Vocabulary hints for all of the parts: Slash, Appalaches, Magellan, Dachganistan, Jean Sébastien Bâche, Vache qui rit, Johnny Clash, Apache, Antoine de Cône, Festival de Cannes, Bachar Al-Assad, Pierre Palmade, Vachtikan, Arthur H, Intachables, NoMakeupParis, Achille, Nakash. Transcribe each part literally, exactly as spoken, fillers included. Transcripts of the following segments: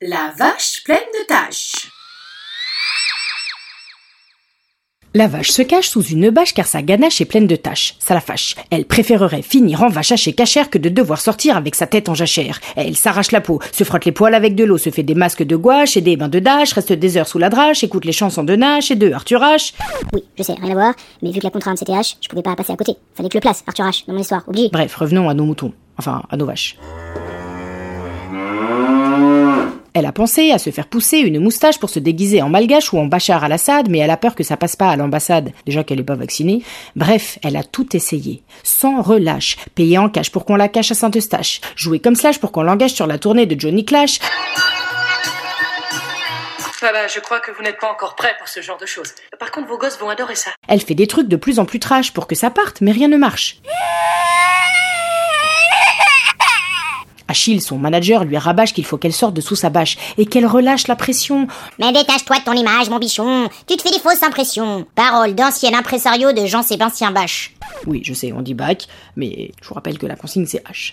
La vache pleine de taches. La vache se cache sous une bâche car sa ganache est pleine de taches. Ça la fâche. Elle préférerait finir en vache hachée cachère que de devoir sortir avec sa tête en jachère. Elle s'arrache la peau, se frotte les poils avec de l'eau, se fait des masques de gouache et des bains de dash, reste des heures sous la drache, écoute les chansons de Nash et de Arthur H. Oui, je sais, rien à voir, mais vu que la contrainte c'était H, je pouvais pas passer à côté. Fallait que je le place, Arthur H, dans mon histoire, obligé. Bref, revenons à nos moutons. Enfin, à nos vaches. Elle a pensé à se faire pousser une moustache pour se déguiser en malgache ou en Bachar Al-Assad, mais elle a peur que ça passe pas à l'ambassade, déjà qu'elle est pas vaccinée. Bref, elle a tout essayé, sans relâche, payer en cash pour qu'on la cache à Saint-Eustache, jouer comme Slash pour qu'on l'engage sur la tournée de Johnny Clash. Voilà, je crois que vous n'êtes pas encore prêt pour ce genre de choses. Par contre, vos gosses vont adorer ça. Elle fait des trucs de plus en plus trash pour que ça parte, mais rien ne marche. Achille, son manager, lui rabâche qu'il faut qu'elle sorte de sous sa bâche et qu'elle relâche la pression. Mais détache-toi de ton image, mon bichon. Tu te fais des fausses impressions. Parole d'ancien impresario de Jean Sébastien Bâche. Oui, je sais, on dit Bach, mais je vous rappelle que la consigne, c'est H.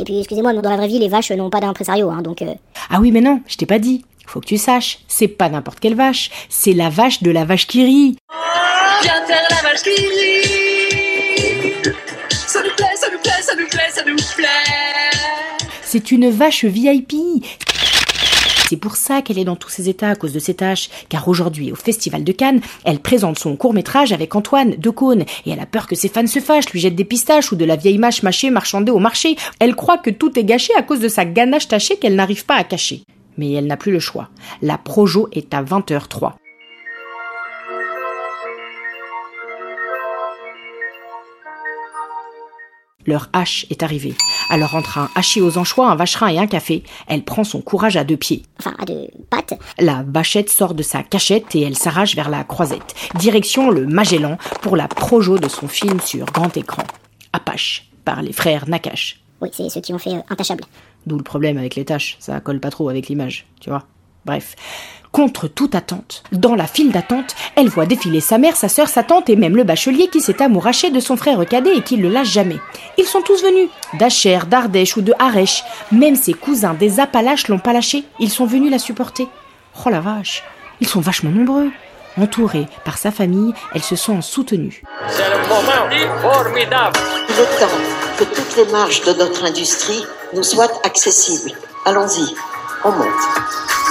Et puis, excusez-moi, mais dans la vraie vie, les vaches n'ont pas d'impresario, hein, donc... Euh... Ah oui, mais non, je t'ai pas dit. Faut que tu saches, c'est pas n'importe quelle vache. C'est la vache de la vache qui rit. Viens faire la vache qui rit. Ça nous plaît, ça nous plaît, ça nous plaît, ça nous plaît. C'est une vache V I P. C'est pour ça qu'elle est dans tous ses états à cause de ses taches. Car aujourd'hui, au Festival de Cannes, elle présente son court-métrage avec Antoine de Cône. Et elle a peur que ses fans se fâchent, lui jettent des pistaches ou de la vieille mâche mâchée marchandée au marché. Elle croit que tout est gâché à cause de sa ganache tachée qu'elle n'arrive pas à cacher. Mais elle n'a plus le choix. La projo est à vingt heures trois. Leur hache est arrivée. Alors entre un hachis aux anchois, un vacherin et un café, elle prend son courage à deux pieds. Enfin, à deux pattes. La vachette sort de sa cachette et elle s'arrache vers la croisette. Direction le Magellan pour la projo de son film sur grand écran. Apache, par les frères Nakash. Oui, c'est ceux qui ont fait euh, Intachables. D'où le problème avec les taches, ça colle pas trop avec l'image, tu vois. Bref. Contre toute attente, dans la file d'attente, elle voit défiler sa mère, sa sœur, sa tante et même le bachelier qui s'est amouraché de son frère cadet et qui le lâche jamais. Ils sont tous venus, d'Achères, d'Ardèche ou de Harèche. Même ses cousins des Appalaches l'ont pas lâché, ils sont venus la supporter. Oh la vache, ils sont vachement nombreux. Entourée par sa famille, elle se sent soutenue. C'est le moment formidable. Le temps que toutes les marges de notre industrie nous soient accessibles. Allons-y, on monte.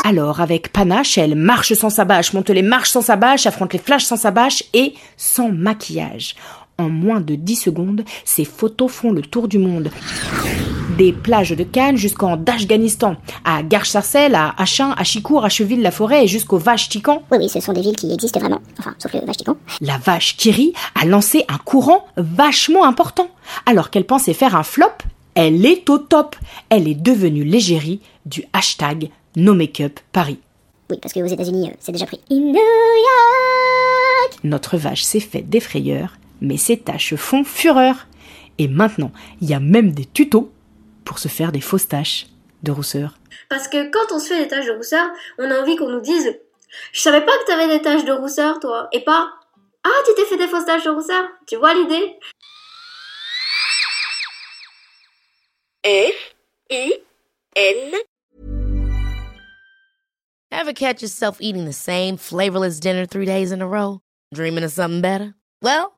Alors, avec panache, elle marche sans sa bâche, monte les marches sans sa bâche, affronte les flashs sans sa bâche et sans maquillage. En moins de dix secondes, ses photos font le tour du monde. Des plages de Cannes jusqu'en Dachganistan, à Garches-Sarcelles, à Achin, à Chicourt, à Cheville-la-Forêt et jusqu'au Vachtikan. Oui, oui, ce sont des villes qui existent vraiment, enfin, sauf le Vachtikan. La vache qui rit a lancé un courant vachement important. Alors qu'elle pensait faire un flop, elle est au top. Elle est devenue l'égérie du hashtag NoMakeupParis. Oui, parce qu'aux États-Unis, euh, c'est déjà pris. In New York. Notre vache s'est fait des frayeurs, mais ses taches font fureur. Et maintenant, il y a même des tutos pour se faire des fausses taches de rousseur. Parce que quand on se fait des taches de rousseur, on a envie qu'on nous dise « Je savais pas que t'avais des taches de rousseur, toi. » Et pas « Ah, tu t'es fait des fausses taches de rousseur. » Tu vois l'idée ? F-I-N. Ever catch yourself eating the same flavorless dinner three days in a row? Dreaming of something better? Well,